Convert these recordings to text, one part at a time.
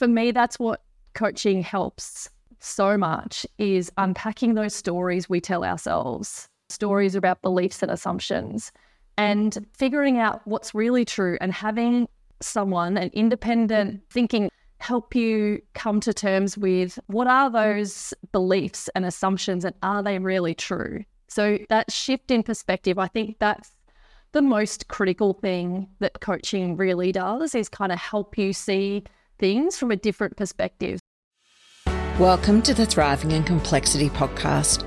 for me, that's what coaching helps so much, is unpacking those stories we tell ourselves, stories about beliefs and assumptions, and figuring out what's really true and having someone, an independent thinking, help you come to terms with what are those beliefs and assumptions and are they really true? So that shift in perspective, I think that's the most critical thing that coaching really does, is kind of help you see things from a different perspective. Welcome to the Thriving in Complexity podcast.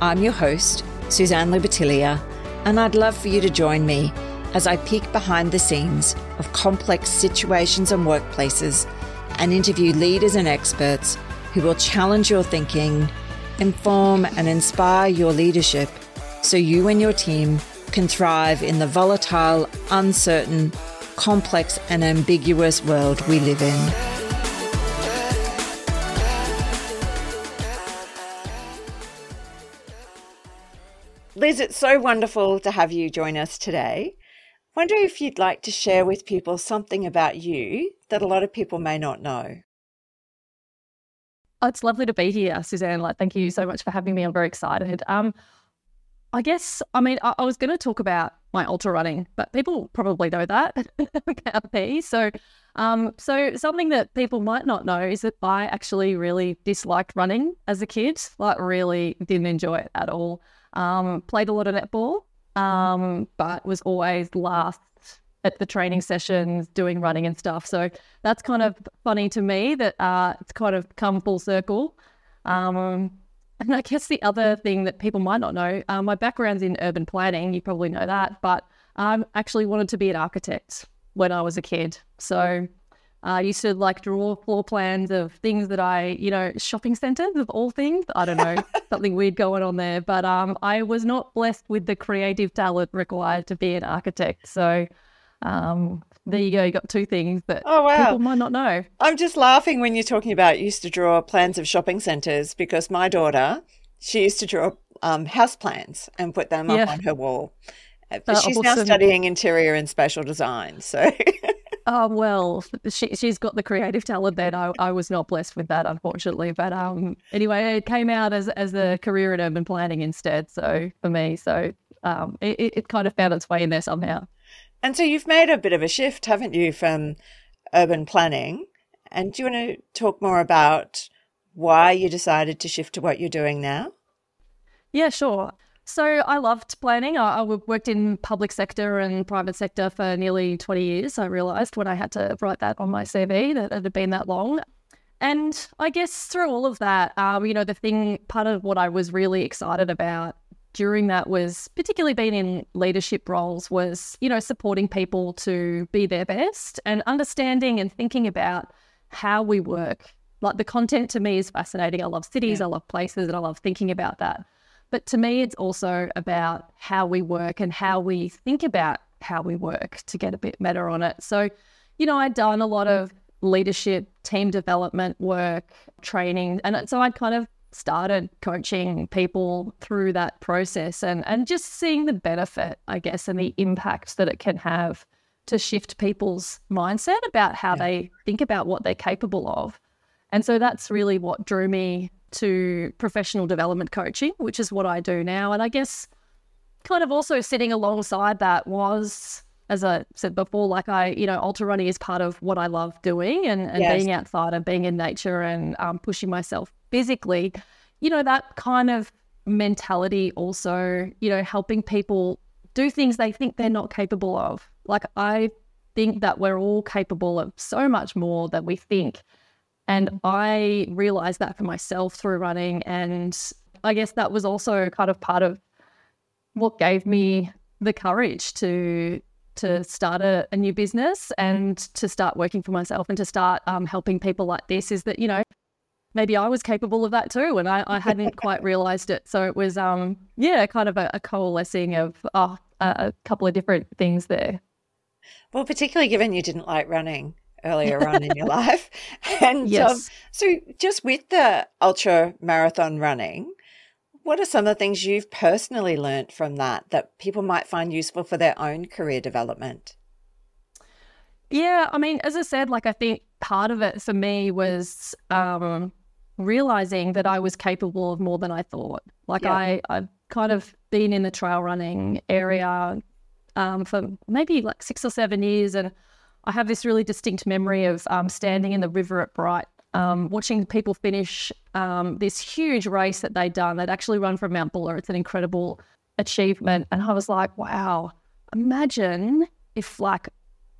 I'm your host, Susanne Le Boutillier, and I'd love for you to join me as I peek behind the scenes of complex situations and workplaces and interview leaders and experts who will challenge your thinking, inform and inspire your leadership so you and your team can thrive in the volatile, uncertain, complex and ambiguous world we live in. Liz, it's so wonderful to have you join us today. I wonder if you'd like to share with people something about you that a lot of people may not know. Oh, it's lovely to be here, Suzanne. Thank you so much for having me. I'm very excited. I was going to talk about my ultra running, but people probably know that about me. So something that people might not know is that I actually really disliked running as a kid. Really didn't enjoy it at all. Played a lot of netball. But was always last at the training sessions doing running and stuff. So that's kind of funny to me that it's kind of come full circle. And I guess the other thing that people might not know, my background's in urban planning, you probably know that, but I actually wanted to be an architect when I was a kid. So I used to draw floor plans of things that shopping centres of all things. I don't know, something weird going on there. But I was not blessed with the creative talent required to be an architect. So there you go. You got two things that people might not know. I'm just laughing when you're talking about used to draw plans of shopping centres, because my daughter, she used to draw house plans and put them up on her wall. But she's awesome. Now studying interior and spatial design. So... she's got the creative talent then. I was not blessed with that, unfortunately. But anyway, it came out as a career in urban planning instead. So for me, it kind of found its way in there somehow. And so you've made a bit of a shift, haven't you, from urban planning? And do you want to talk more about why you decided to shift to what you're doing now? Yeah, sure. So I loved planning. I worked in public sector and private sector for nearly 20 years. I realised when I had to write that on my CV that it had been that long. And I guess through all of that, part of what I was really excited about during that was particularly being in leadership roles was, supporting people to be their best and understanding and thinking about how we work. The content to me is fascinating. I love cities, I love places, and I love thinking about that. But to me, it's also about how we work and how we think about how we work, to get a bit meta on it. So, I'd done a lot of leadership, team development work, training. And so I kind of started coaching people through that process and just seeing the benefit, I guess, and the impact that it can have to shift people's mindset about how they think about what they're capable of. And so that's really what drew me to professional development coaching, which is what I do now. And I guess kind of also sitting alongside that was, as I said before, ultra running is part of what I love doing and being outside and being in nature and pushing myself physically, that kind of mentality also, helping people do things they think they're not capable of. I think that we're all capable of so much more than we think. And I realised that for myself through running, and I guess that was also kind of part of what gave me the courage to start a new business and to start working for myself and to start helping people like this, is that, maybe I was capable of that too, and I hadn't quite realised it. So it was, kind of a coalescing of a couple of different things there. Well, particularly given you didn't like running earlier on in your life. And so just with the ultra marathon running, what are some of the things you've personally learnt from that people might find useful for their own career development? Yeah, I mean, as I said, I think part of it for me was realizing that I was capable of more than I thought. Like I've kind of been in the trail running area for maybe like 6 or 7 years, and I have this really distinct memory of standing in the river at Bright, watching people finish this huge race that they'd done. They'd actually run from Mount Buller. It's an incredible achievement. And I was like, wow, imagine if like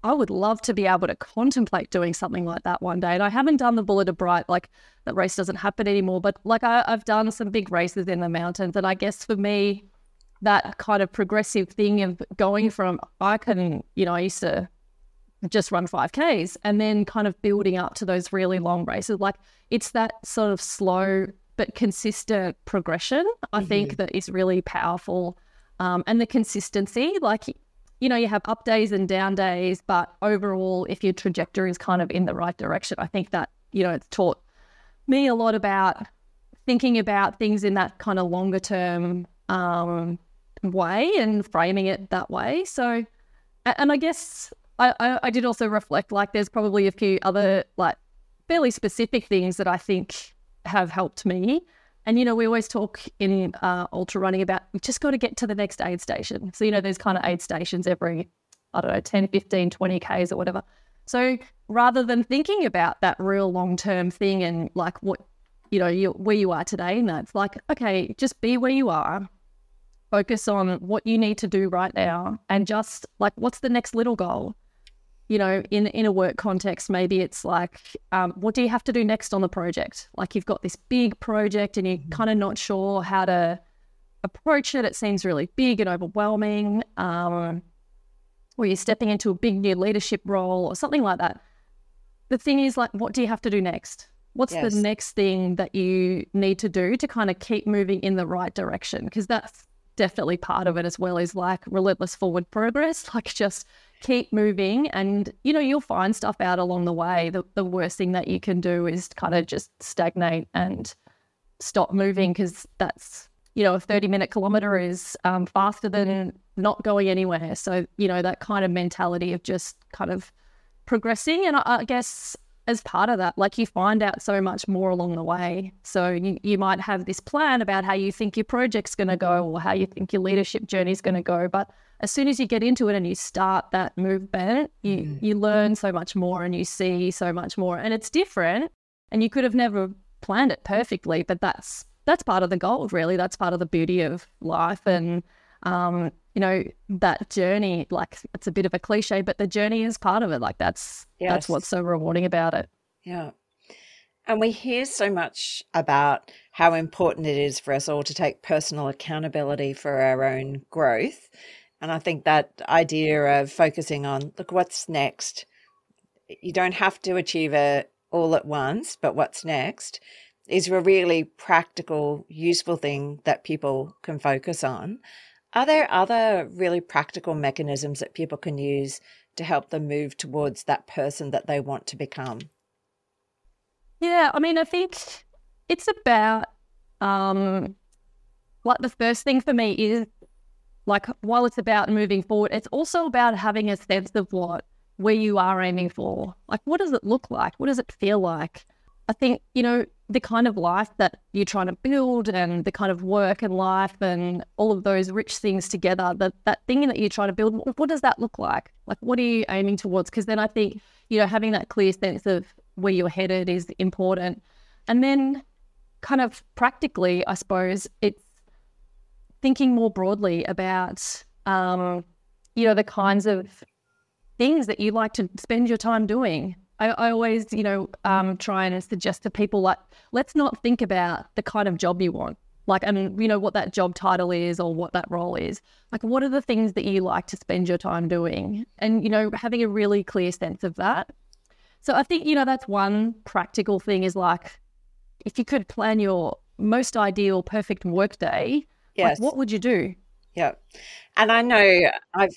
I would love to be able to contemplate doing something like that one day. And I haven't done the Buller to Bright, like that race doesn't happen anymore, but like I've done some big races in the mountains. And I guess for me, that kind of progressive thing of going from, I used to just run 5Ks and then kind of building up to those really long races. Like it's that sort of slow but consistent progression, I think, that is really powerful. And the consistency, like, you know, you have up days and down days, but overall, if your trajectory is kind of in the right direction, I think that, you know, it's taught me a lot about thinking about things in that kind of longer term way and framing it that way. So, and I guess I did also reflect, like, there's probably a few other, like, fairly specific things that I think have helped me. And, you know, we always talk in ultra running about you just got to get to the next aid station. So, you know, there's kind of aid stations every, 10, 15, 20 Ks or whatever. So rather than thinking about that real long-term thing and like what, you know, where you are today, and that's like, okay, just be where you are, focus on what you need to do right now, and just like, what's the next little goal? You know, in a work context, maybe it's like, what do you have to do next on the project? Like you've got this big project and you're kind of not sure how to approach it. It seems really big and overwhelming, or you're stepping into a big new leadership role or something like that. The thing is, like, what do you have to do next? What's the next thing that you need to do to kind of keep moving in the right direction? Because that's definitely part of it as well, is like relentless forward progress, like just keep moving, and you know, you'll find stuff out along the way. The worst thing that you can do is kind of just stagnate and stop moving, because that's, you know, a 30-minute kilometer is faster than not going anywhere. So, you know, that kind of mentality of just kind of progressing. And I guess as part of that, like, you find out so much more along the way. So you might have this plan about how you think your project's going to go or how you think your leadership journey's going to go, but as soon as you get into it and you start that movement, you learn so much more and you see so much more, and it's different, and you could have never planned it perfectly, but that's part of the goal, really. That's part of the beauty of life. And, you know, that journey, like, it's a bit of a cliche, but the journey is part of it. Like that's what's so rewarding about it. Yeah. And we hear so much about how important it is for us all to take personal accountability for our own growth. And I think that idea of focusing on, look, what's next? You don't have to achieve it all at once, but what's next is a really practical, useful thing that people can focus on. Are there other really practical mechanisms that people can use to help them move towards that person that they want to become? Yeah, I mean, I think it's about, like, the first thing for me is, like, while it's about moving forward, it's also about having a sense of where you are aiming for. Like, what does it look like? What does it feel like? I think, you know, the kind of life that you're trying to build and the kind of work and life and all of those rich things together, that thing that you're trying to build, what does that look like? Like, what are you aiming towards? Because then I think, you know, having that clear sense of where you're headed is important. And then kind of practically, I suppose, it's thinking more broadly about, you know, the kinds of things that you like to spend your time doing. I always, you know, try and suggest to people, like, let's not think about the kind of job you want. Like, I mean, you know, what that job title is or what that role is. Like, what are the things that you like to spend your time doing? And, you know, having a really clear sense of that. So I think, you know, that's one practical thing, is like, if you could plan your most ideal perfect workday, yes, like, what would you do? Yeah. And I know I've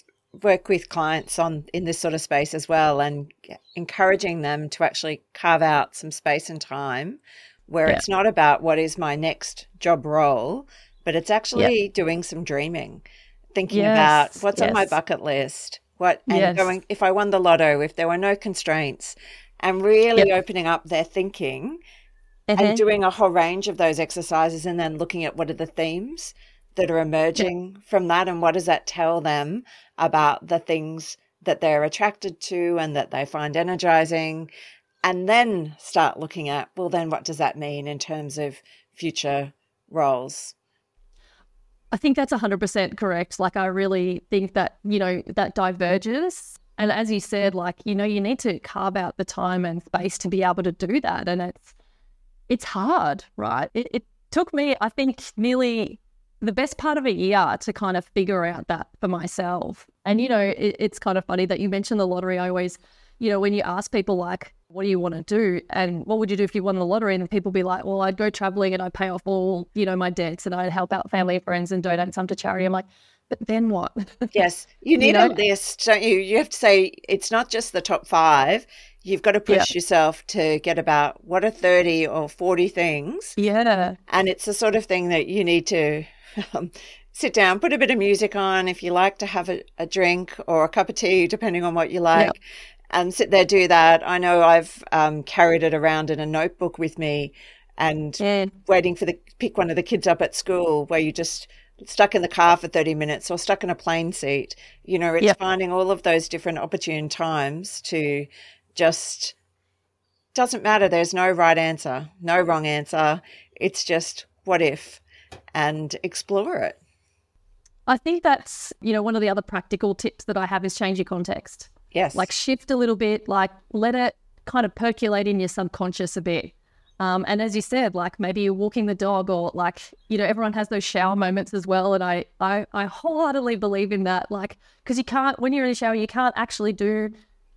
worked with clients in this sort of space as well, and encouraging them to actually carve out some space and time where it's not about what is my next job role, but it's actually doing some dreaming, thinking about what's on my bucket list, what, and going, if I won the lotto, if there were no constraints, and really opening up their thinking and doing a whole range of those exercises and then looking at what are the themes that are emerging from that and what does that tell them about the things that they're attracted to and that they find energizing, and then start looking at, well, then what does that mean in terms of future roles? I think that's 100% correct. Like, I really think that, you know, that diverges. And as you said, like, you know, you need to carve out the time and space to be able to do that. And it's hard, right? It took me, I think, nearly the best part of a year to kind of figure out that for myself. And, you know, it's kind of funny that you mentioned the lottery. I always, you know, when you ask people, like, what do you want to do? And what would you do if you won the lottery? And people be like, well, I'd go traveling and I'd pay off all, you know, my debts and I'd help out family and friends and donate some to charity. I'm like, but then what? Yes. You need a list, don't you? You have to say it's not just the top five. You've got to push yourself to get about what are 30 or 40 things. Yeah. And it's the sort of thing that you need to sit down, put a bit of music on if you like to have a drink or a cup of tea, depending on what you like, and sit there, do that. I know I've carried it around in a notebook with me and waiting for pick one of the kids up at school where you just stuck in the car for 30 minutes or stuck in a plane seat. You know, it's finding all of those different opportune times to just, doesn't matter. There's no right answer, no wrong answer. It's just what if, and explore it. I think that's, you know, one of the other practical tips that I have is change your context. Yes. Like, shift a little bit, like let it kind of percolate in your subconscious a bit. And as you said, like maybe you're walking the dog, or like, you know, everyone has those shower moments as well. And I wholeheartedly believe in that. Like, because you can't, when you're in a shower, you can't actually do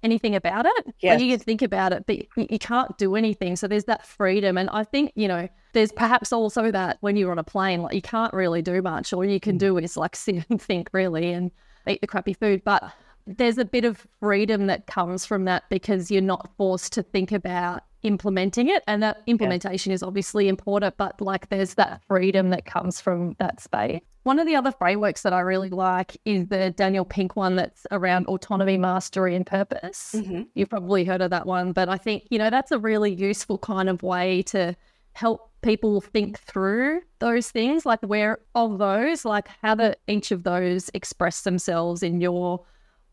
anything about it. Yes. Like, you can think about it, but you can't do anything. So there's that freedom. And I think, you know, there's perhaps also that when you're on a plane, like you can't really do much. All you can do is like sit and think really and eat the crappy food. But there's a bit of freedom that comes from that because you're not forced to think about implementing it. And that implementation is obviously important, but like there's that freedom that comes from that space. One of the other frameworks that I really like is the Daniel Pink one that's around autonomy, mastery and purpose. Mm-hmm. You've probably heard of that one, but I think, you know, that's a really useful kind of way to help people think through those things, like where of those, like how do each of those express themselves in your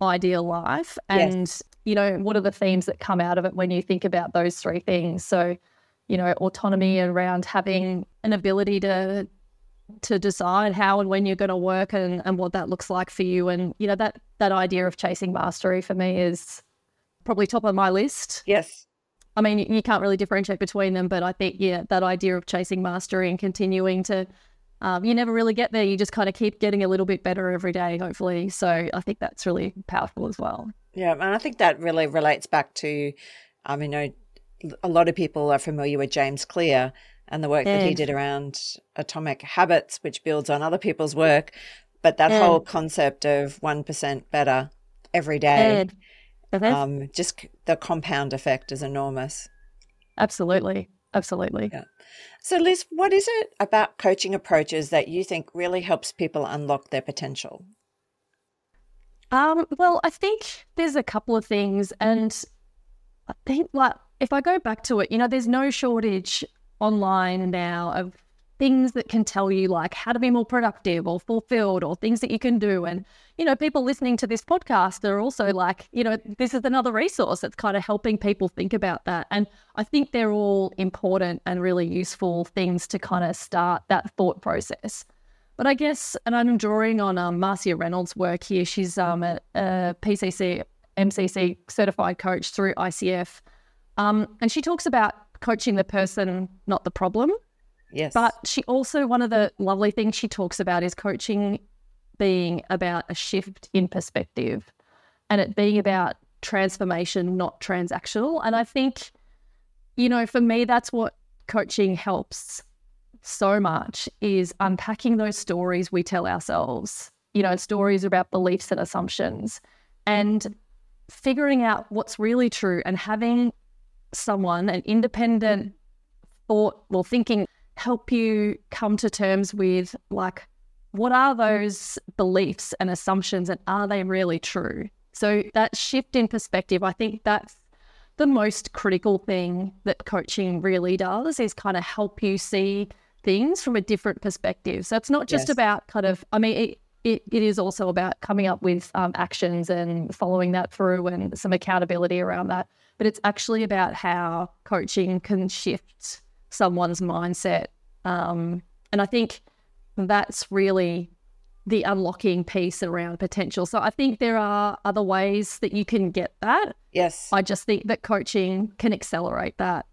ideal life, and you know, what are the themes that come out of it when you think about those three things? So, you know, autonomy around having an ability to decide how and when you're going to work and what that looks like for you, and you know, that idea of chasing mastery for me is probably top of my list. Yes. I mean, you can't really differentiate between them, but I think that idea of chasing mastery and continuing to you never really get there. You just kind of keep getting a little bit better every day, hopefully. So I think that's really powerful as well. Yeah, and I think that really relates back to, I mean, a lot of people are familiar with James Clear and the work that he did around Atomic Habits, which builds on other people's work. But that whole concept of 1% better every day, just the compound effect is enormous. Absolutely. Absolutely. Yeah. So Liz, what is it about coaching approaches that you think really helps people unlock their potential? Well, I think there's a couple of things, and I think, like, if I go back to it, you know, there's no shortage online now of things that can tell you like how to be more productive or fulfilled or things that you can do. And, you know, people listening to this podcast are also like, you know, this is another resource that's kind of helping people think about that. And I think they're all important and really useful things to kind of start that thought process. But I guess, and I'm drawing on Marcia Reynolds' work here. She's a PCC, MCC certified coach through ICF. And she talks about coaching the person, not the problem. Yes. But she also, one of the lovely things she talks about is coaching being about a shift in perspective and it being about transformation, not transactional. And I think, you know, for me, that's what coaching helps so much, is unpacking those stories we tell ourselves, you know, stories about beliefs and assumptions, and figuring out what's really true and having someone, an independent thought or thinking, help you come to terms with like, what are those beliefs and assumptions and are they really true? So that shift in perspective, I think that's the most critical thing that coaching really does is kind of help you see things from a different perspective. So it's not just about kind of, I mean, it is also about coming up with actions and following that through and some accountability around that. But it's actually about how coaching can shift someone's mindset. And I think that's really the unlocking piece around potential. So I think there are other ways that you can get that. Yes. I just think that coaching can accelerate that.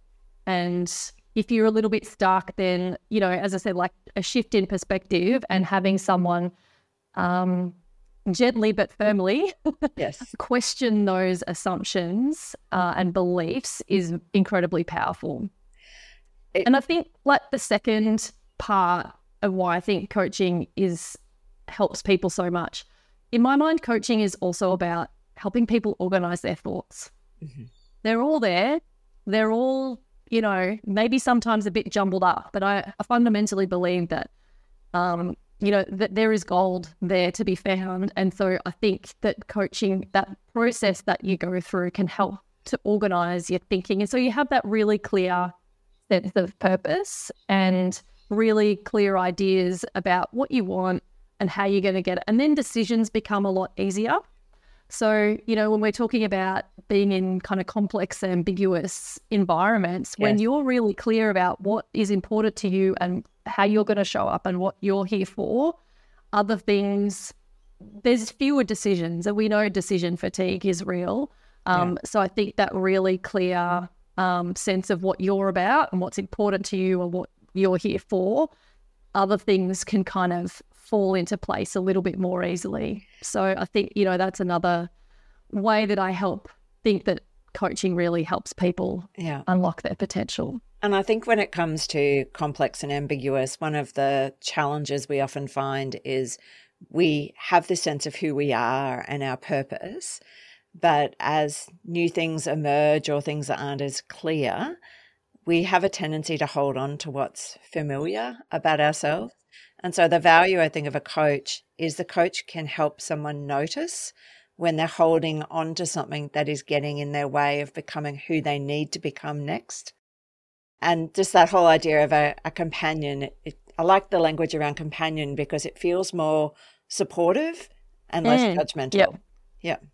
And if you're a little bit stuck, then, you know, as I said, like a shift in perspective and having someone gently but firmly question those assumptions and beliefs is incredibly powerful. And I think like the second part of why I think coaching helps people so much. In my mind, coaching is also about helping people organize their thoughts. Mm-hmm. They're all there. They're all, you know, maybe sometimes a bit jumbled up, but I fundamentally believe that, you know, that there is gold there to be found. And so I think that coaching, that process that you go through can help to organize your thinking. And so you have that really clear sense of purpose and really clear ideas about what you want and how you're going to get it. And then decisions become a lot easier. So, you know, when we're talking about being in kind of complex, ambiguous environments, when you're really clear about what is important to you and how you're going to show up and what you're here for, other things, there's fewer decisions. And we know decision fatigue is real. So I think that really clear sense of what you're about and what's important to you and what you're here for, other things can kind of fall into place a little bit more easily. So I think, you know, that's another way that I think that coaching really helps people unlock their potential. And I think when it comes to complex and ambiguous, one of the challenges we often find is we have this sense of who we are and our purpose, but as new things emerge or things that aren't as clear, we have a tendency to hold on to what's familiar about ourselves. And so the value, I think, of a coach is the coach can help someone notice when they're holding on to something that is getting in their way of becoming who they need to become next. And just that whole idea of a companion, I like the language around companion because it feels more supportive and less judgmental.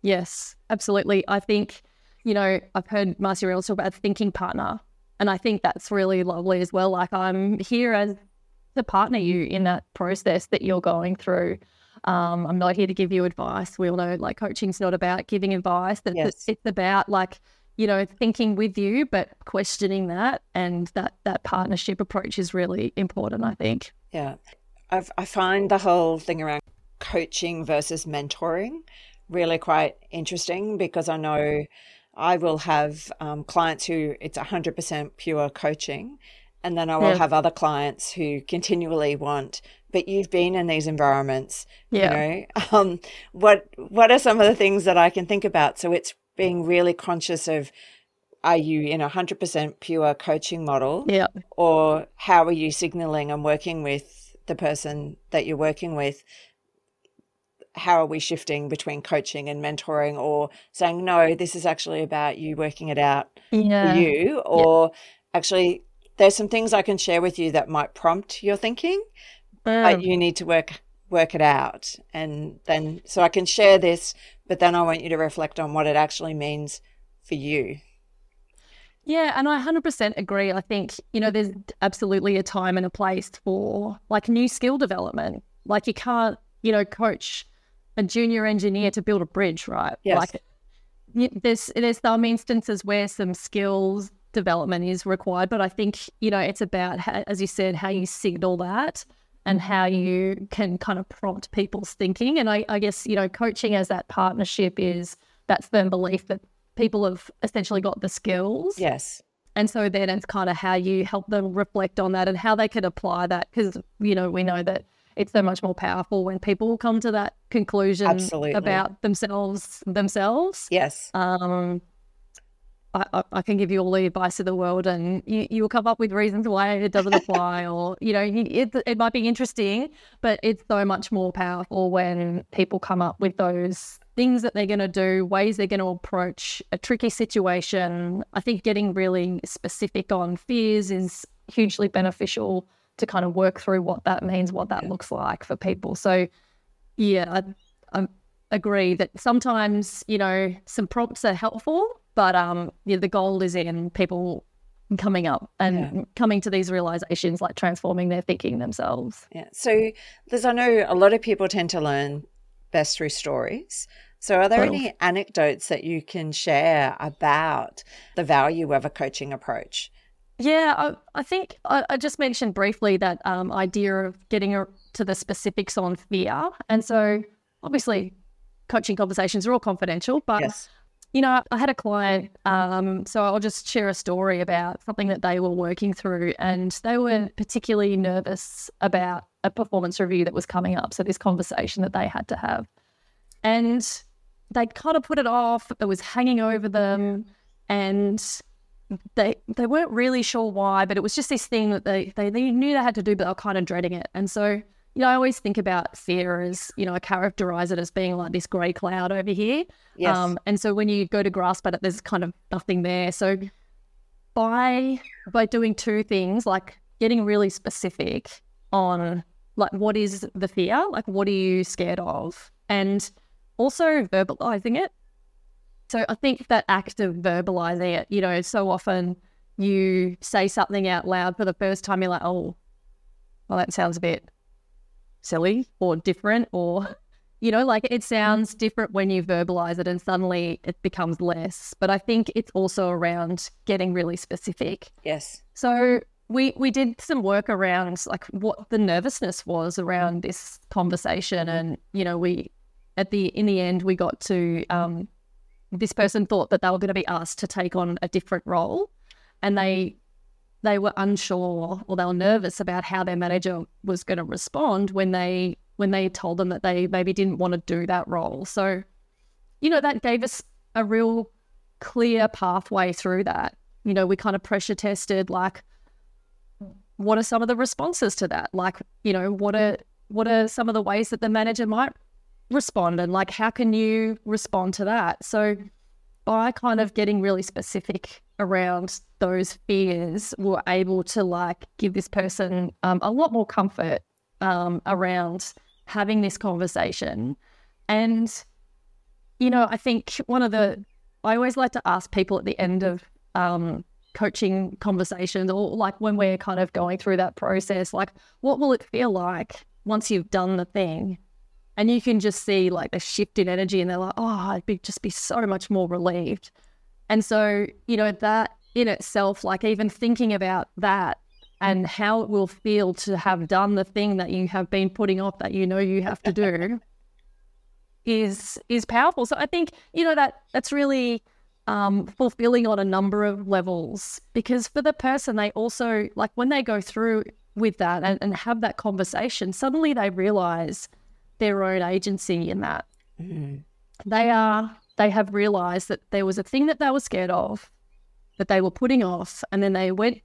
Yes, absolutely. I think, you know, I've heard Marcia Reynolds talk about a thinking partner, and I think that's really lovely as well. Like I'm here as to partner you in that process that you're going through. I'm not here to give you advice. We all know like coaching's not about giving advice. It's about like, you know, thinking with you, but questioning that, and that partnership approach is really important, I think. Yeah. I find the whole thing around coaching versus mentoring really quite interesting, because I know I will have clients who it's 100% pure coaching. And then I will have other clients who continually want, but you've been in these environments, you know, what are some of the things that I can think about? So it's being really conscious of, are you in 100% pure coaching model, or how are you signaling and working with the person that you're working with? How are we shifting between coaching and mentoring, or saying, no, this is actually about you working it out for you, or actually, there's some things I can share with you that might prompt your thinking, but you need to work it out. And then, so I can share this, but then I want you to reflect on what it actually means for you. Yeah, and I 100% agree. I think, you know, there's absolutely a time and a place for like new skill development. Like you can't, you know, coach a junior engineer to build a bridge, right? Yes. Like there's some instances where some skills development is required, but I think, you know, it's about how, as you said, how you signal that and how you can kind of prompt people's thinking. And I guess, you know, coaching as that partnership is that firm belief that people have essentially got the skills. Yes. And so then it's kind of how you help them reflect on that and how they can apply that, because, you know, we know that it's so much more powerful when people come to that conclusion about themselves. Yes. I can give you all the advice of the world and you will come up with reasons why it doesn't apply, or, you know, it might be interesting, but it's so much more powerful when people come up with those things that they're going to do, ways they're going to approach a tricky situation. I think getting really specific on fears is hugely beneficial to kind of work through what that means, what that looks like for people. So, yeah, I agree that sometimes, you know, some prompts are helpful, but yeah, the goal is in people coming up and coming to these realizations, like transforming their thinking themselves. Yeah. So, Liz, I know a lot of people tend to learn best through stories. So are there any anecdotes that you can share about the value of a coaching approach? Yeah, I think I just mentioned briefly that idea of getting to the specifics on fear. And so obviously coaching conversations are all confidential, but, you know, I had a client, so I'll just share a story about something that they were working through, and they were particularly nervous about a performance review that was coming up. So this conversation that they had to have, and they kind of put it off. It was hanging over them, and they weren't really sure why, but it was just this thing that they knew they had to do, but they were kind of dreading it. And so, you know, I always think about fear as, you know, I characterize it as being like this grey cloud over here. Yes. And so when you go to grasp at it, there's kind of nothing there. So by doing two things, like getting really specific on like, what is the fear? Like, what are you scared of? And also verbalizing it. So I think that act of verbalizing it, you know, so often you say something out loud for the first time, you're like, oh, well, that sounds a bit silly or different, or, you know, like it sounds different when you verbalize it, and suddenly it becomes less. But I think it's also around getting really specific. Yes. So we did some work around like what the nervousness was around this conversation, and you know, in the end we got to this person thought that they were going to be asked to take on a different role, and they were unsure, or they were nervous about how their manager was going to respond when they told them that they maybe didn't want to do that role. So, you know, that gave us a real clear pathway through that. You know, we kind of pressure tested like, what are some of the responses to that? Like, you know, what are some of the ways that the manager might respond, and like, how can you respond to that? So by kind of getting really specific around those fears, we're able to like give this person a lot more comfort around having this conversation. And, you know, I think I always like to ask people at the end of coaching conversations, or like when we're kind of going through that process, like, what will it feel like once you've done the thing? And you can just see like the shift in energy, and they're like, oh, I'd just be so much more relieved. And so, you know, that in itself, like even thinking about that and how it will feel to have done the thing that you have been putting off, that you know you have to do, is powerful. So I think, you know, that's really fulfilling on a number of levels, because for the person, they also like when they go through with that and have that conversation, suddenly they realize their own agency in that. Mm-hmm. They have realized that there was a thing that they were scared of, that they were putting off, and then they went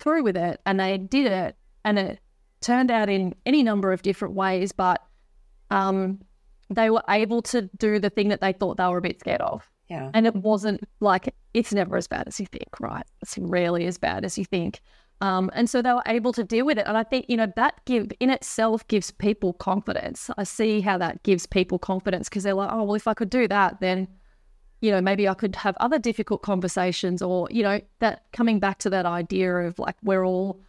through with it and they did it, and it turned out in any number of different ways, but they were able to do the thing that they thought they were a bit scared of. Yeah. And it wasn't like, it's never as bad as you think, right? It's rarely as bad as you think. And so they were able to deal with it. And I think, you know, that in itself gives people confidence. I see how that gives people confidence, because they're like, oh, well, if I could do that, then, you know, maybe I could have other difficult conversations, or, you know, that coming back to that idea of like, we're all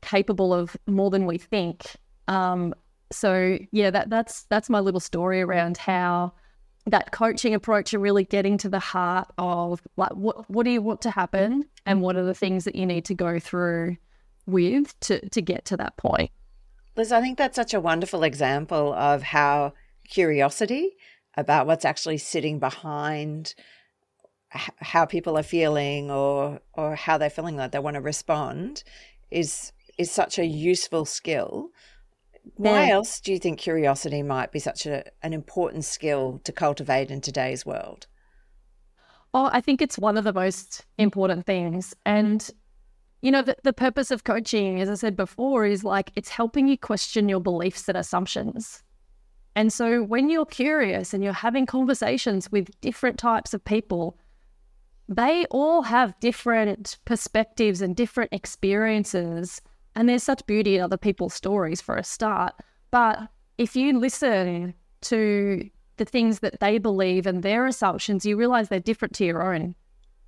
capable of more than we think. So yeah, that's my little story around how that coaching approach and really getting to the heart of like, what do you want to happen, and what are the things that you need to go through with to get to that point. Liz, I think that's such a wonderful example of how curiosity about what's actually sitting behind how people are feeling or how they're feeling like they want to respond is such a useful skill. Why else do you think curiosity might be such an important skill to cultivate in today's world? Oh, I think it's one of the most important things. And, you know, the purpose of coaching, as I said before, is like it's helping you question your beliefs and assumptions. And so when you're curious and you're having conversations with different types of people, they all have different perspectives and different experiences. And there's such beauty in other people's stories for a start. But if you listen to the things that they believe and their assumptions, you realize they're different to your own.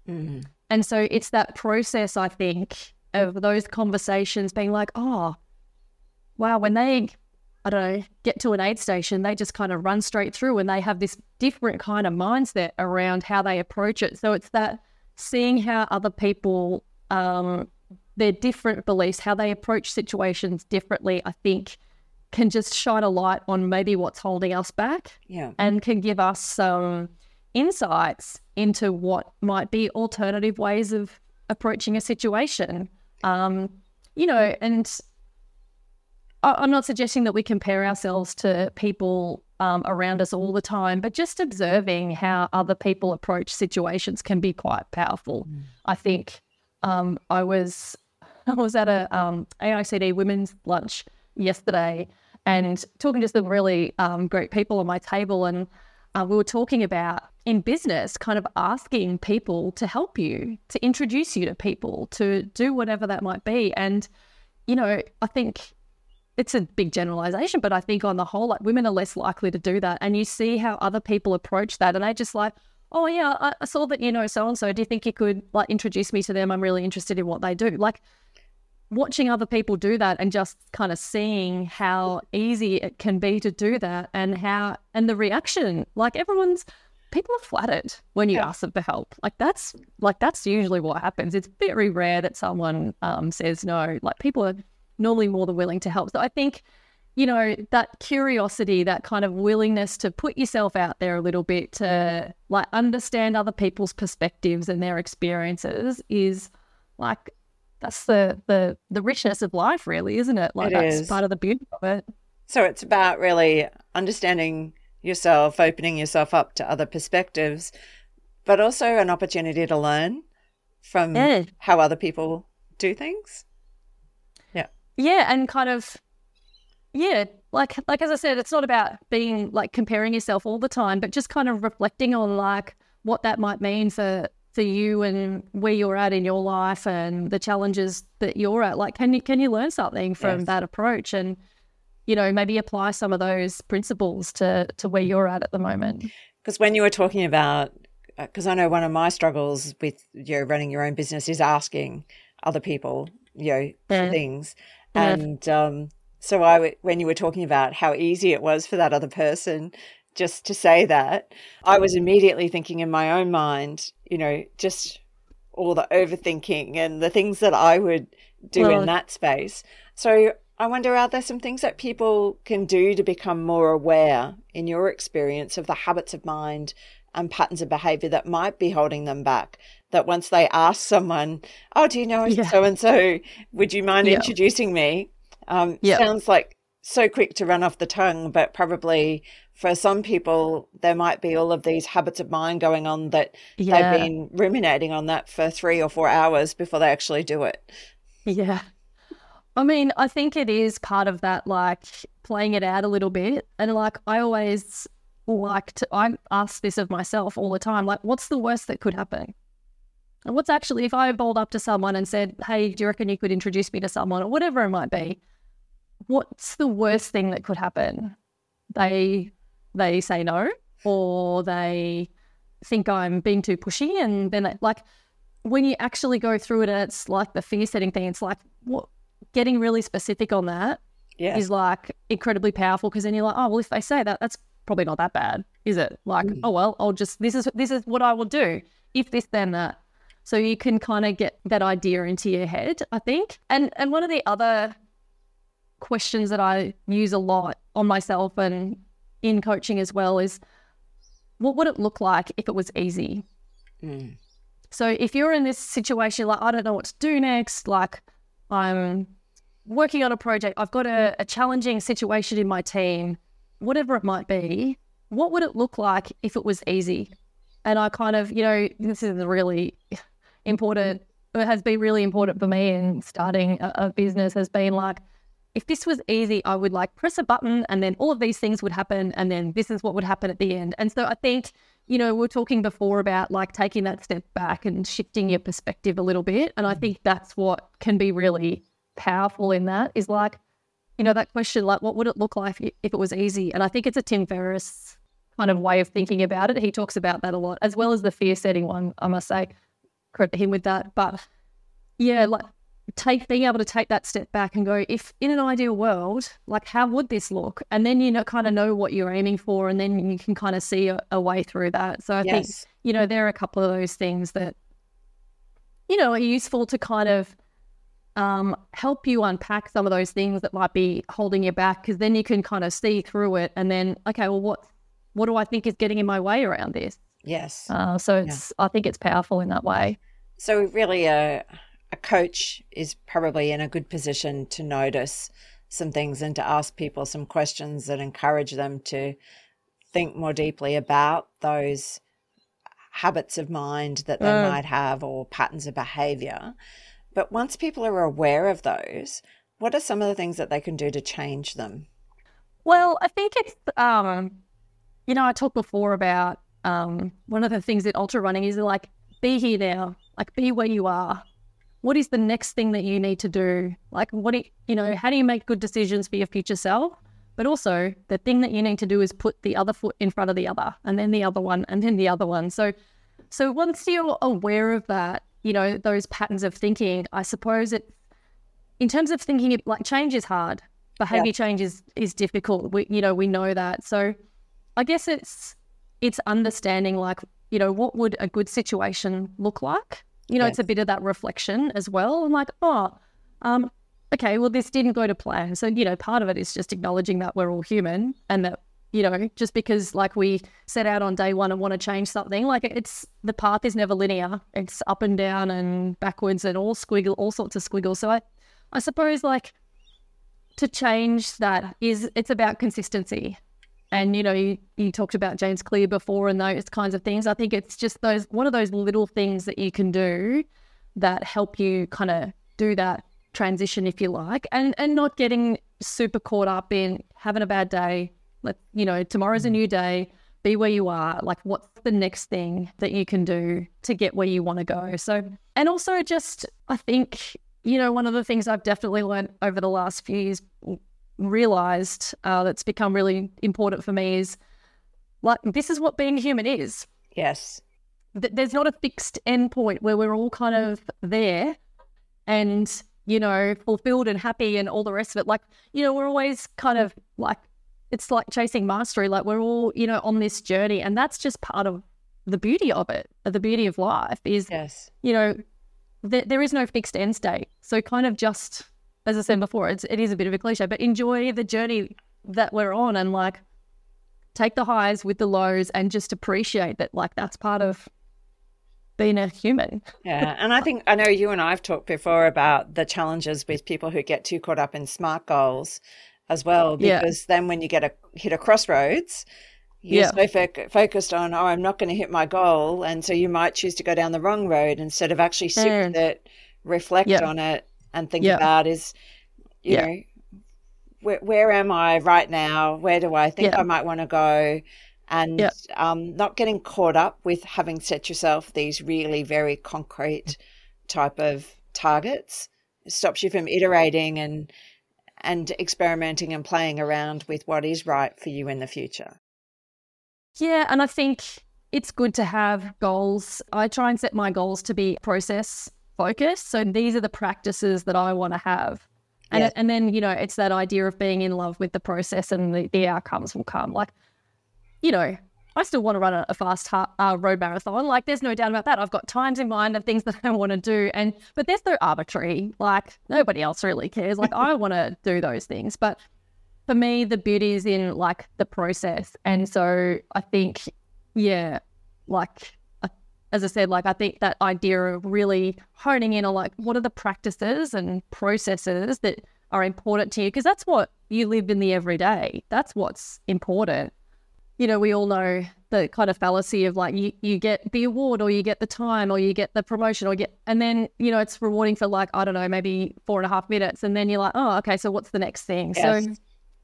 Mm-hmm. And so it's that process, I think, of those conversations being like, oh, wow, when they, I don't know, get to an aid station, they just kind of run straight through and they have this different kind of mindset around how they approach it. So it's that seeing how other people, their different beliefs, how they approach situations differently, I think can just shine a light on maybe what's holding us back, and can give us some insights into what might be alternative ways of approaching a situation. And I'm not suggesting that we compare ourselves to people around us all the time, but just observing how other people approach situations can be quite powerful. I think I was at a AICD women's lunch yesterday and talking to some really great people on my table, and we were talking about in business kind of asking people to help you, to introduce you to people, to do whatever that might be. And, you know, I think it's a big generalization, but I think on the whole, like, women are less likely to do that. And you see how other people approach that, and they just like, oh yeah, I saw that you know so-and-so, do you think you could like introduce me to them? I'm really interested in what they do. Like, watching other people do that and just kind of seeing how easy it can be to do that, and how, and the reaction, like, people are flattered when you ask them for help. That's usually what happens. It's very rare that someone says no. Like, people are normally more than willing to help. So I think, you know, that curiosity, that kind of willingness to put yourself out there a little bit, to like understand other people's perspectives and their experiences, is like, that's the richness of life, really, isn't it? Like, that's part of the beauty of it. So it's about really understanding yourself, opening yourself up to other perspectives, but also an opportunity to learn from how other people do things. Yeah, and kind of, like as I said, it's not about being like comparing yourself all the time, but just kind of reflecting on like what that might mean for you and where you're at in your life and the challenges that you're at. Like, can you learn something from that approach, and, you know, maybe apply some of those principles to where you're at the moment? Because when you were talking about, because I know one of my struggles with, you know, running your own business is asking other people, you know, for things. And so when you were talking about how easy it was for that other person just to say that, I was immediately thinking in my own mind, you know, just all the overthinking and the things that I would do in that space. So I wonder, are there some things that people can do to become more aware, in your experience, of the habits of mind and patterns of behaviour that might be holding them back, that once they ask someone, oh, do you know so-and-so, would you mind introducing me? Sounds like so quick to run off the tongue, but probably for some people there might be all of these habits of mind going on that they've been ruminating on that for 3 or 4 hours before they actually do it. Yeah. I mean, I think it is part of that, like, playing it out a little bit. And like, I always like to, I ask this of myself all the time, like, what's the worst that could happen? And what's actually, if I bowled up to someone and said, hey, do you reckon you could introduce me to someone, or whatever it might be, what's the worst thing that could happen? They say no, or they think I'm being too pushy. And then they, like, when you actually go through it, and it's like the fear setting thing, it's like, what, getting really specific on that is like incredibly powerful, because then you're like, oh, well, if they say that, that's probably not that bad, is it? Like, oh, well, I'll just, this is what I will do. If this, then that. So you can kind of get that idea into your head, I think. And one of the other questions that I use a lot on myself and in coaching as well is, what would it look like if it was easy? So if you're in this situation, like, I don't know what to do next, like, I'm working on a project, I've got a challenging situation in my team, whatever it might be, what would it look like if it was easy? And I kind of, you know, this is really important, it has been really important for me in starting a business, has been like, if this was easy, I would like press a button and then all of these things would happen and then this is what would happen at the end. And so I think, you know, we were talking before about like taking that step back and shifting your perspective a little bit. And I think that's what can be really powerful in that is like, you know, that question, like what would it look like if it was easy? And I think it's a Tim Ferriss kind of way of thinking about it. He talks about that a lot, as well as the fear setting one, I must say, credit him with that. But yeah, like being able to take that step back and go, if in an ideal world, like how would this look? And then you know, kind of know what you're aiming for, and then you can kind of see a way through that. So I think, you know, there are a couple of those things that, you know, are useful to kind of help you unpack some of those things that might be holding you back, because then you can kind of see through it and then, okay, well, what do I think is getting in my way around this? Yes. So it's, I think it's powerful in that way. So really, a coach is probably in a good position to notice some things and to ask people some questions that encourage them to think more deeply about those habits of mind that they might have or patterns of behavior. But once people are aware of those, what are some of the things that they can do to change them? Well, I think it's, you know, I talked before about one of the things that ultra running is like, be here now, like be where you are. What is the next thing that you need to do? Like, what do you know, how do you make good decisions for your future self? But also the thing that you need to do is put the other foot in front of the other, and then the other one, and then the other one. So once you're aware of that, you know, those patterns of thinking, I suppose it, in terms of thinking, like change is hard. Behavior change is difficult. We know that. So I guess it's understanding, like, you know, what would a good situation look like? You know, it's a bit of that reflection as well. I'm like, okay, well, this didn't go to plan. So, you know, part of it is just acknowledging that we're all human, and that, you know, just because like we set out on day one and want to change something, like it's, the path is never linear. It's up and down and backwards and all sorts of squiggles. So I suppose like to change that is, it's about consistency. And, you know, you talked about James Clear before and those kinds of things. I think it's just those, one of those little things that you can do that help you kind of do that transition, if you like, and not getting super caught up in having a bad day. Like, you know, tomorrow's a new day, be where you are. Like, what's the next thing that you can do to get where you want to go? So, and also just, I think, you know, one of the things I've definitely learned over the last few years, realized that's become really important for me is like, this is what being human is. Yes. There's not a fixed end point where we're all kind of there and, you know, fulfilled and happy and all the rest of it. Like, you know, we're always kind of like, it's like chasing mastery. Like we're all, you know, on this journey, and that's just part of the beauty of it. The beauty of life is, you know, there is no fixed end state. So kind of just, as I said before, it is a bit of a cliche, but enjoy the journey that we're on, and like take the highs with the lows and just appreciate that, like that's part of being a human. Yeah. And I think, I know you and I've talked before about the challenges with people who get too caught up in SMART goals as well, because then when you hit a crossroads, you're so focused on, I'm not going to hit my goal. And so you might choose to go down the wrong road instead of actually shift it, reflect on it, and think about is, you know, where am I right now? Where do I think I might want to go? And not getting caught up with having set yourself these really very concrete type of targets. It stops you from iterating and experimenting and playing around with what is right for you in the future. Yeah, and I think it's good to have goals. I try and set my goals to be process focus. So these are the practices that I want to have. And and then, you know, it's that idea of being in love with the process, and the outcomes will come. Like, you know, I still want to run a fast road marathon. Like there's no doubt about that. I've got times in mind of things that I want to do. But there's no arbitrary, like nobody else really cares. Like I want to do those things. But for me, the beauty is in like the process. And so I think, as I said, like I think that idea of really honing in on like what are the practices and processes that are important to you, because that's what you live in the everyday. That's what's important. You know, we all know the kind of fallacy of like you get the award or you get the time or you get the promotion or and then, you know, it's rewarding for like, I don't know, maybe 4.5 minutes. And then you're like, oh, okay, so what's the next thing? Yes. So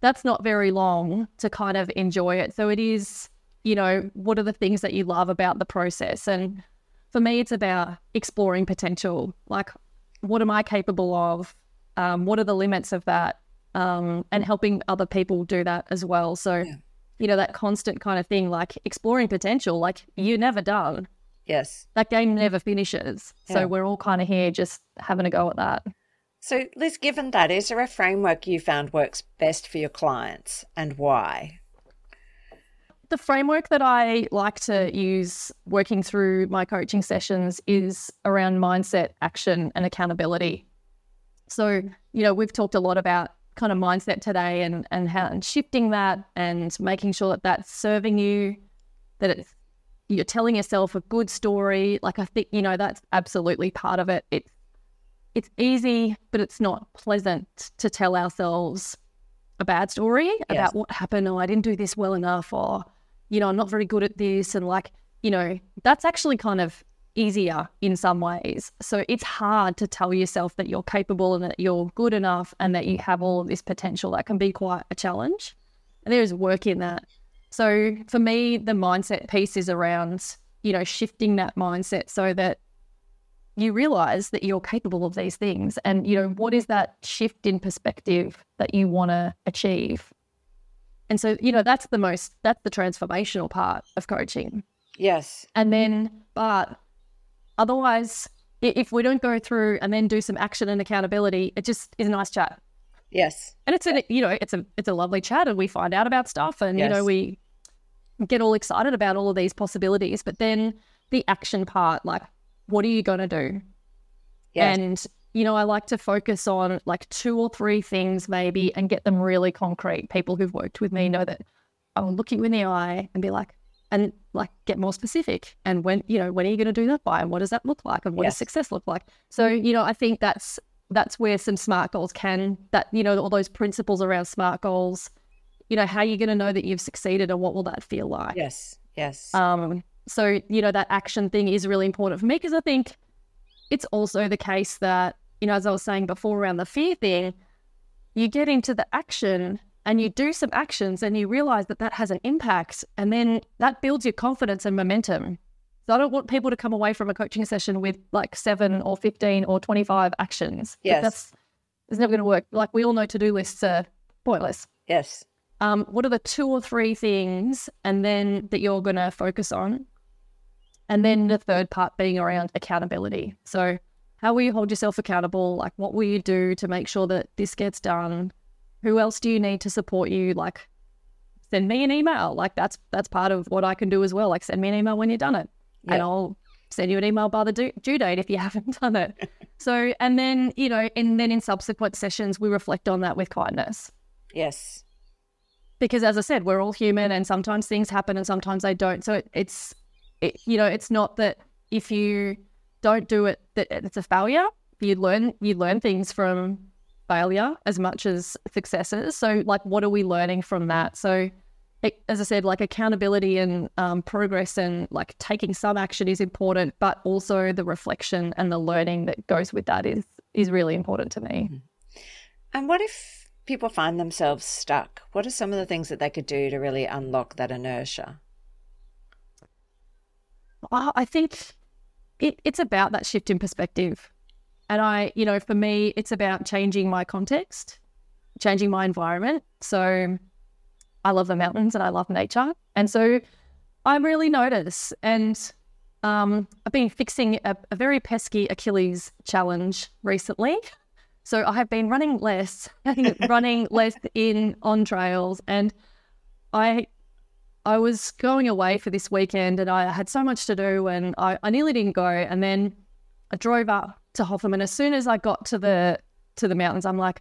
that's not very long to kind of enjoy it. So it is, you know, what are the things that you love about the process? And for me, it's about exploring potential. Like, what am I capable of? What are the limits of that? And helping other people do that as well. So, you know, that constant kind of thing, like exploring potential, like you're never done. Yes. That game never finishes. Yeah. So we're all kind of here just having a go at that. So Liz, given that, is there a framework you found works best for your clients and why? The framework that I like to use working through my coaching sessions is around mindset, action and accountability. So, you know, we've talked a lot about kind of mindset today and how and shifting that and making sure that that's serving you, that it's, you're telling yourself a good story. Like I think, you know, that's absolutely part of it. It's easy, but it's not pleasant to tell ourselves a bad story about what happened or I didn't do this well enough or, you know, I'm not very good at this. And like, you know, that's actually kind of easier in some ways. So it's hard to tell yourself that you're capable and that you're good enough and that you have all of this potential. That can be quite a challenge. And there is work in that. So for me, the mindset piece is around, you know, shifting that mindset so that you realize that you're capable of these things. And, you know, what is that shift in perspective that you want to achieve? And so, you know, that's the transformational part of coaching. Yes. And then, but otherwise, if we don't go through and then do some action and accountability, it just is a nice chat. Yes. And it's a, you know, it's a lovely chat and we find out about stuff and, you know, we get all excited about all of these possibilities, but then the action part, like, what are you going to do? Yes. And, you know, I like to focus on like 2 or 3 things maybe and get them really concrete. People who've worked with me know that I'll look you in the eye and be like, and like get more specific. And when, you know, when are you going to do that by? And what does that look like? And what does success look like? So, you know, I think that's where some SMART goals can, that, you know, all those principles around SMART goals, you know, how are you going to know that you've succeeded and what will that feel like? Yes. Yes. So, you know, that action thing is really important for me because I think it's also the case that, you know, as I was saying before around the fear thing, you get into the action and you do some actions and you realize that that has an impact and then that builds your confidence and momentum. So I don't want people to come away from a coaching session with like 7 or 15 or 25 actions. Yes. It's never going to work. Like we all know to-do lists are pointless. Yes. What are the 2 or 3 things and then that you're going to focus on? And then the third part being around accountability. So how will you hold yourself accountable? Like what will you do to make sure that this gets done? Who else do you need to support you? Like send me an email. Like that's part of what I can do as well. Like send me an email when you've done it. Yep. And I'll send you an email by the due date if you haven't done it. So, and then, you know, and then in subsequent sessions, we reflect on that with kindness. Yes. Because as I said, we're all human and sometimes things happen and sometimes they don't. So you know, it's not that if you don't do it that it's a failure. You learn things from failure as much as successes. So, like, what are we learning from that? So, as I said, like accountability and progress and like taking some action is important, but also the reflection and the learning that goes with that is really important to me. And what if people find themselves stuck? What are some of the things that they could do to really unlock that inertia? I think it's about that shift in perspective. And I, you know, for me, it's about changing my context, changing my environment. So I love the mountains and I love nature. And so I really notice. And I've been fixing a very pesky Achilles challenge recently. So I have been running less on trails. And I was going away for this weekend and I had so much to do and I nearly didn't go. And then I drove up to Hotham and as soon as I got to the mountains, I'm like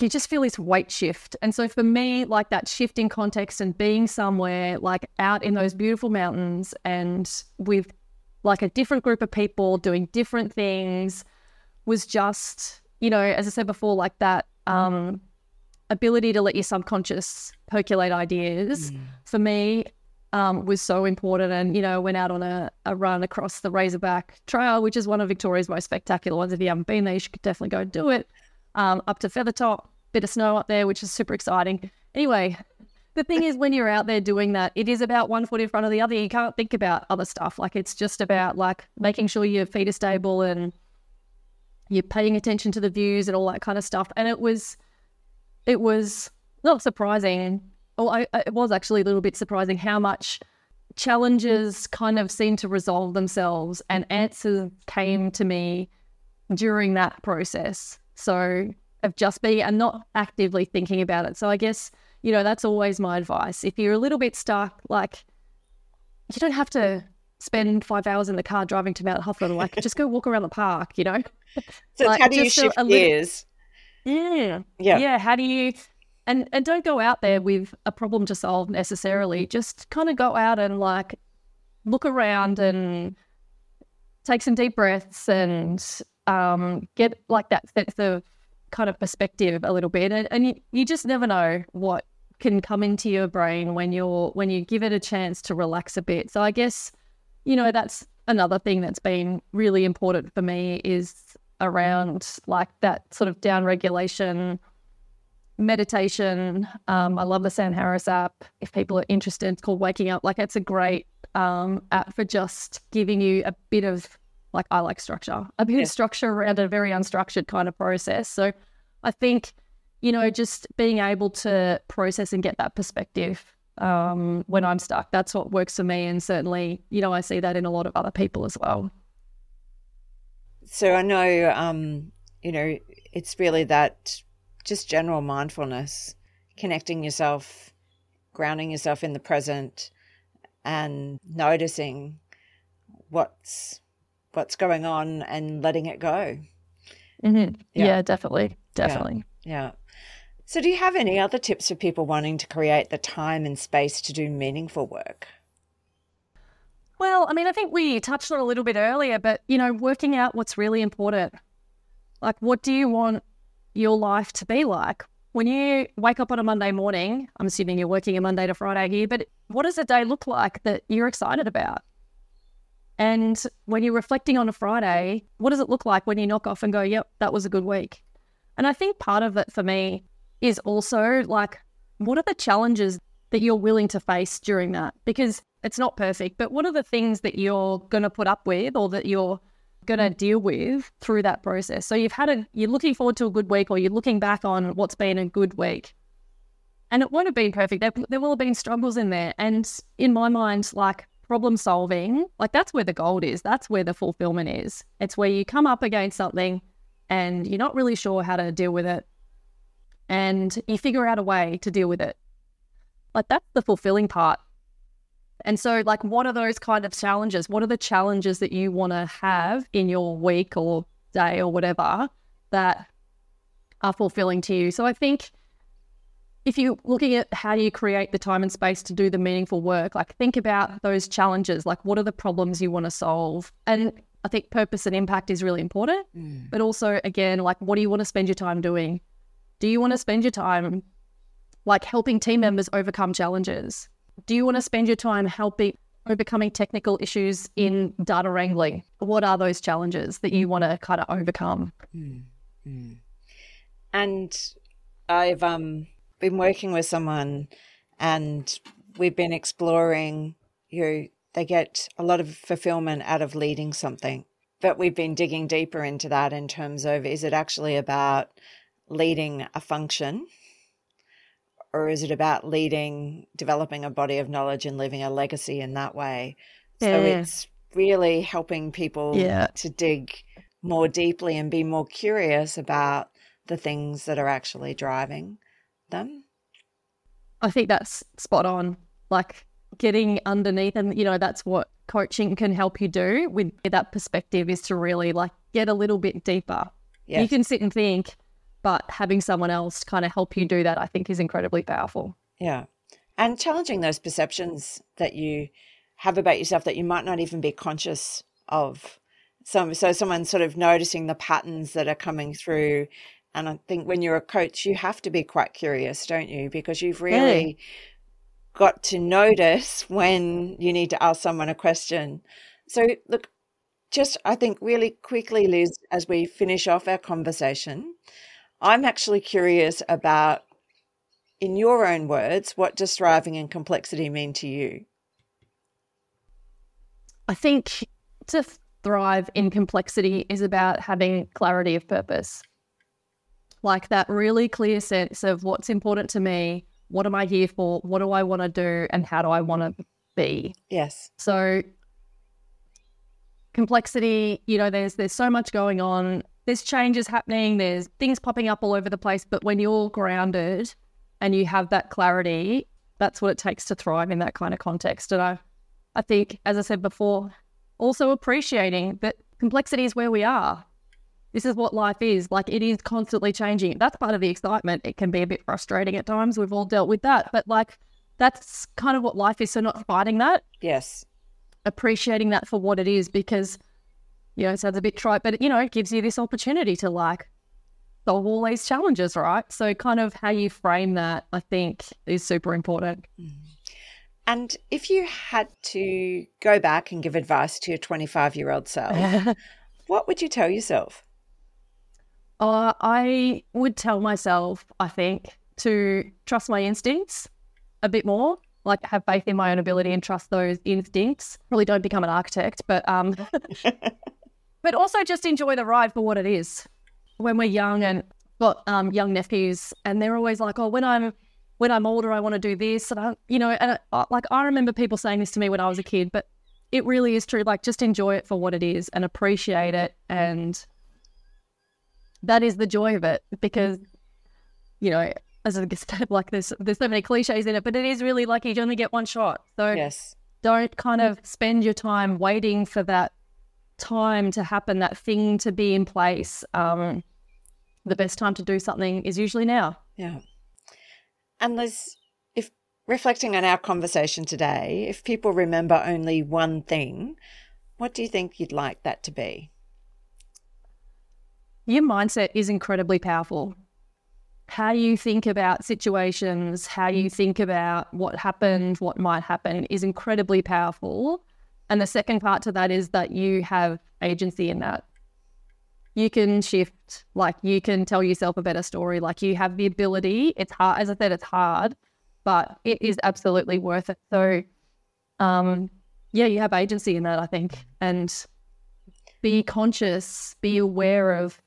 you just feel this weight shift. And so for me, like that shift in context and being somewhere like out in those beautiful mountains and with like a different group of people doing different things was just, you know, as I said before, like that, ability to let your subconscious percolate ideas. For me, was so important. And, you know, went out on a run across the Razorback Trail, which is one of Victoria's most spectacular ones. If you haven't been there, you should definitely go do it. Up to Feathertop, bit of snow up there, which is super exciting. Anyway, the thing is, when you're out there doing that, it is about one foot in front of the other. You can't think about other stuff. Like, it's just about like making sure your feet are stable and you're paying attention to the views and all that kind of stuff. And it was not surprising. Well, it was actually a little bit surprising how much challenges kind of seemed to resolve themselves, and answers came to me during that process. So of just being and not actively thinking about it. So I guess, you know, that's always my advice. If you're a little bit stuck, like, you don't have to spend 5 hours in the car driving to Mount Hotham. Like, just go walk around the park, you know? So like, how do you shift gears? Yeah. How do you... And don't go out there with a problem to solve necessarily. Just kind of go out and like look around and take some deep breaths and get like that sense of kind of perspective a little bit. And you just never know what can come into your brain when you give it a chance to relax a bit. So I guess, you know, that's another thing that's been really important for me is around like that sort of down regulation. Meditation. I love the Sam Harris app. If people are interested, it's called Waking Up. Like, it's a great app for just giving you a bit of, like, I like structure, of structure around a very unstructured kind of process. So I think, you know, just being able to process and get that perspective when I'm stuck, that's what works for me. And certainly, you know, I see that in a lot of other people as well. So I know, you know, it's really that just general mindfulness, connecting yourself, grounding yourself in the present and noticing what's going on and letting it go. Mm-hmm. Yeah, definitely. Yeah. So do you have any other tips for people wanting to create the time and space to do meaningful work? Well, I mean, I think we touched on it a little bit earlier, but, you know, working out what's really important. Like, what do you want your life to be like? When you wake up on a Monday morning, I'm assuming you're working a Monday to Friday here, but what does a day look like that you're excited about? And when you're reflecting on a Friday, what does it look like when you knock off and go, yep, that was a good week? And I think part of it for me is also like, what are the challenges that you're willing to face during that? Because it's not perfect, but what are the things that you're going to put up with or that you're going to deal with through that process? So you're looking forward to a good week, or you're looking back on what's been a good week, and it won't have been perfect. There will have been struggles in there. And in my mind, like, problem solving, like, that's where the gold is. That's where the fulfillment is. It's where you come up against something and you're not really sure how to deal with it, and you figure out a way to deal with it. Like, that's the fulfilling part. And so, like, what are those kind of challenges? What are the challenges that you want to have in your week or day or whatever that are fulfilling to you? So I think if you're looking at how do you create the time and space to do the meaningful work, like, think about those challenges. Like, what are the problems you want to solve? And I think purpose and impact is really important. Mm. But also, again, like, what do you want to spend your time doing? Do you want to spend your time, like, helping team members overcome challenges? Do you want to spend your time helping overcoming technical issues in data wrangling? What are those challenges that you want to kind of overcome? Mm-hmm. And I've been working with someone, and we've been exploring, you know, they get a lot of fulfillment out of leading something. But we've been digging deeper into that in terms of, is it actually about leading a function? Or is it about leading, developing a body of knowledge and leaving a legacy in that way? Yeah. So it's really helping people to dig more deeply and be more curious about the things that are actually driving them. I think that's spot on. Like, getting underneath, and, you know, that's what coaching can help you do with that perspective, is to really, like, get a little bit deeper. Yes. You can sit and think, but having someone else kind of help you do that, I think, is incredibly powerful. Yeah. And challenging those perceptions that you have about yourself that you might not even be conscious of. So someone sort of noticing the patterns that are coming through. And I think when you're a coach, you have to be quite curious, don't you? Because you've really got to notice when you need to ask someone a question. So look, just I think really quickly, Liz, as we finish off our conversation, I'm actually curious about, in your own words, what does thriving in complexity mean to you? I think to thrive in complexity is about having clarity of purpose. Like that really clear sense of what's important to me, what am I here for, what do I want to do, and how do I want to be? Yes. So complexity, you know, there's so much going on. There's changes happening. There's things popping up all over the place. But when you're grounded and you have that clarity, that's what it takes to thrive in that kind of context. And I think, as I said before, also appreciating that complexity is where we are. This is what life is. Like, it is constantly changing. That's part of the excitement. It can be a bit frustrating at times. We've all dealt with that. But like, that's kind of what life is. So not fighting that. Yes. Appreciating that for what it is, because, you know, it sounds a bit trite, but, you know, it gives you this opportunity to like solve all these challenges, right? So kind of how you frame that, I think, is super important. And if you had to go back and give advice to your 25-year-old self, what would you tell yourself? I would tell myself, I think, to trust my instincts a bit more, like have faith in my own ability and trust those instincts. Probably don't become an architect, but also just enjoy the ride for what it is. When we're young, and got young nephews, and they're always like, oh, when I'm older, I want to do this. And I remember people saying this to me when I was a kid, but it really is true. Like, just enjoy it for what it is and appreciate it. And that is the joy of it, because, you know, as I guess, like there's so many cliches in it, but it is really like you only get one shot. So yes. Don't kind of spend your time waiting for that time to happen, that thing to be in place. The best time to do something is usually now. Yeah. And Liz, if reflecting on our conversation today, if people remember only one thing, what do you think you'd like that to be? Your mindset is incredibly powerful. How you think about situations, how you think about what happened, what might happen is incredibly powerful. And the second part to that is that you have agency in that. You can shift, like you can tell yourself a better story, like you have the ability. It's hard, as I said, it's hard, but it is absolutely worth it. So, yeah, you have agency in that, I think, and be conscious, be aware of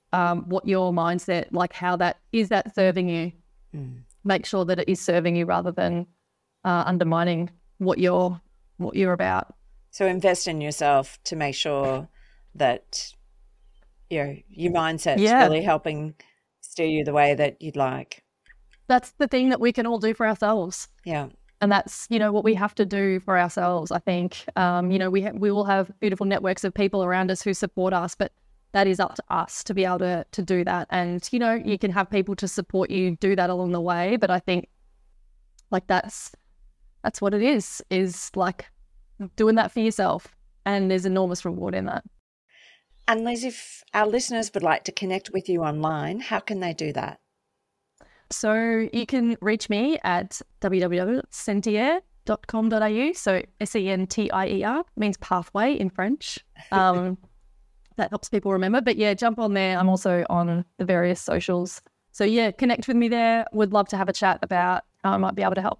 what your mindset, like how that, is that serving you? Mm. Make sure that it is serving you rather than undermining what you're about. So invest in yourself to make sure that, you know, your mindset's really helping steer you the way that you'd like. That's the thing that we can all do for ourselves. Yeah. And that's, you know, what we have to do for ourselves, I think. You know, we all have beautiful networks of people around us who support us, but that is up to us to be able to do that. And, you know, you can have people to support you, do that along the way. But I think like that's what it is like doing that for yourself. And there's enormous reward in that. And Liz, if our listeners would like to connect with you online, how can they do that? So you can reach me at www.sentier.com.au. So S-E-N-T-I-E-R means pathway in French. That helps people remember. But yeah, jump on there. I'm also on the various socials. So yeah, connect with me there. Would love to have a chat about how I might be able to help.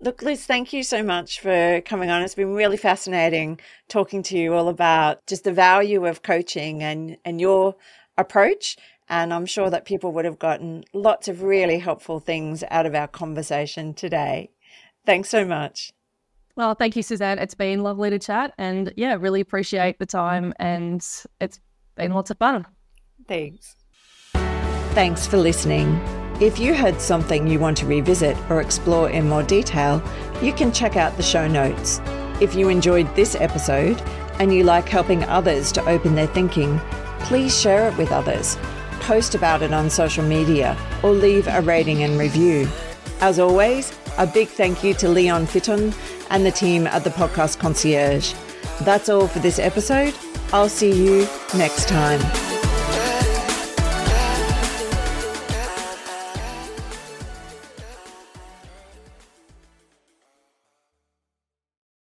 Look, Liz, thank you so much for coming on. It's been really fascinating talking to you all about just the value of coaching and your approach. And I'm sure that people would have gotten lots of really helpful things out of our conversation today. Thanks so much. Well, thank you, Suzanne. It's been lovely to chat, and yeah, really appreciate the time, and it's been lots of fun. Thanks. Thanks for listening. If you heard something you want to revisit or explore in more detail, you can check out the show notes. If you enjoyed this episode and you like helping others to open their thinking, please share it with others, post about it on social media, or leave a rating and review. As always, a big thank you to Leon Fitton and the team at the Podcast Concierge. That's all for this episode. I'll see you next time.